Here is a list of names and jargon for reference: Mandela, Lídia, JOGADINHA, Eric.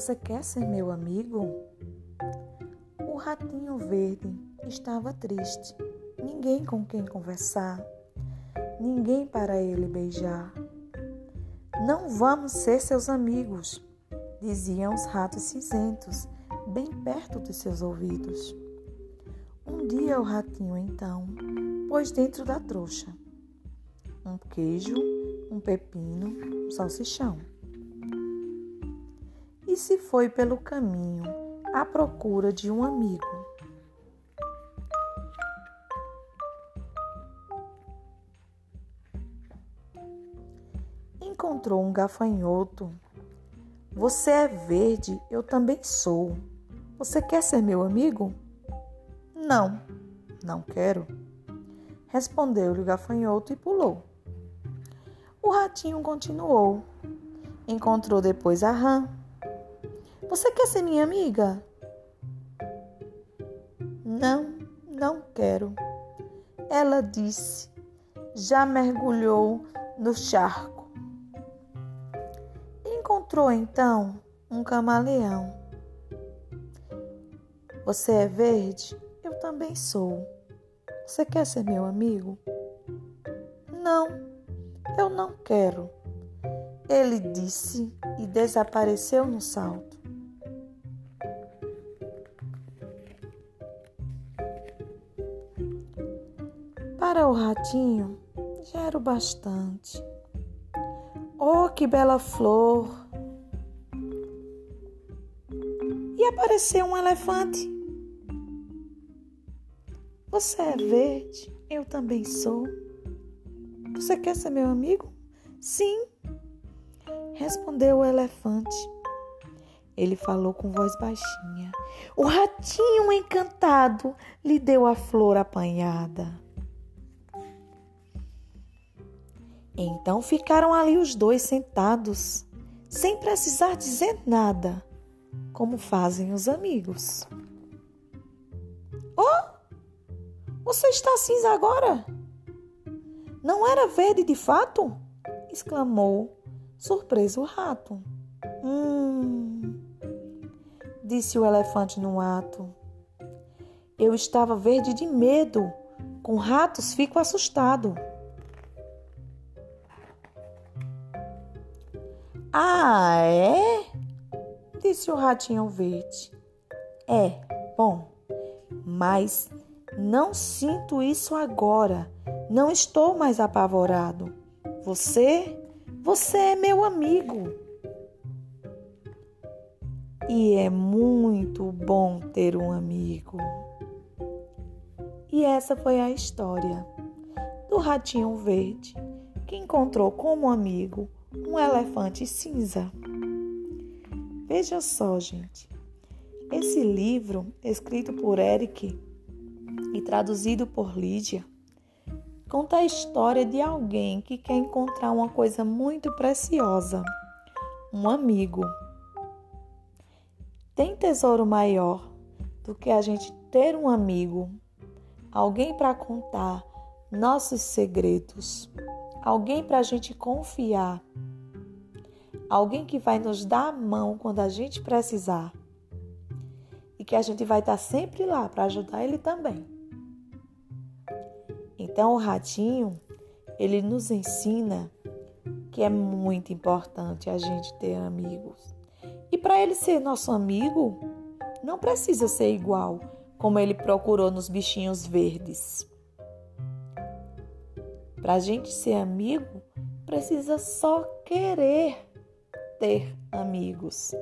Você quer ser meu amigo? O ratinho verde estava triste. Ninguém com quem conversar, ninguém para ele beijar. Não vamos ser seus amigos, diziam os ratos cinzentos, bem perto dos seus ouvidos. Um dia o ratinho, então, pôs dentro da trouxa um queijo, um pepino, um salsichão. E se foi pelo caminho à procura de um amigo. Encontrou um gafanhoto. Você é verde, eu também sou. Você quer ser meu amigo? Não, não quero, respondeu-lhe o gafanhoto e pulou. O ratinho continuou. Encontrou depois a rã. Você quer ser minha amiga? Não, não quero, ela disse. Já mergulhou no charco. Encontrou então um camaleão. Você é verde? Eu também sou. Você quer ser meu amigo? Não, eu não quero, ele disse e desapareceu no salto. Para o ratinho, já era o bastante. Oh, que bela flor! E apareceu um elefante. Você é verde, eu também sou. Você quer ser meu amigo? Sim, respondeu o elefante. Ele falou com voz baixinha. O ratinho encantado lhe deu a flor apanhada. Então ficaram ali os dois sentados, sem precisar dizer nada, como fazem os amigos. Oh! Você está cinza agora? Não era verde de fato? Exclamou, surpreso o rato. Disse o elefante no ato. Eu estava verde de medo. Com ratos fico assustado. Ah, é? Disse o ratinho verde. É, bom, mas não sinto isso agora. Não estou mais apavorado. Você é meu amigo. E é muito bom ter um amigo. E essa foi a história do ratinho verde que encontrou como amigo um elefante cinza. Veja só, gente. Esse livro, escrito por Eric e traduzido por Lídia, conta a história de alguém que quer encontrar uma coisa muito preciosa, um amigo. Tem tesouro maior do que a gente ter um amigo, alguém para contar nossos segredos, alguém para a gente confiar, alguém que vai nos dar a mão quando a gente precisar e que a gente vai estar sempre lá para ajudar ele também. Então o ratinho, ele nos ensina que é muito importante a gente ter amigos. E para ele ser nosso amigo, não precisa ser igual como ele procurou nos bichinhos verdes. Para a gente ser amigo, precisa só querer ter amigos.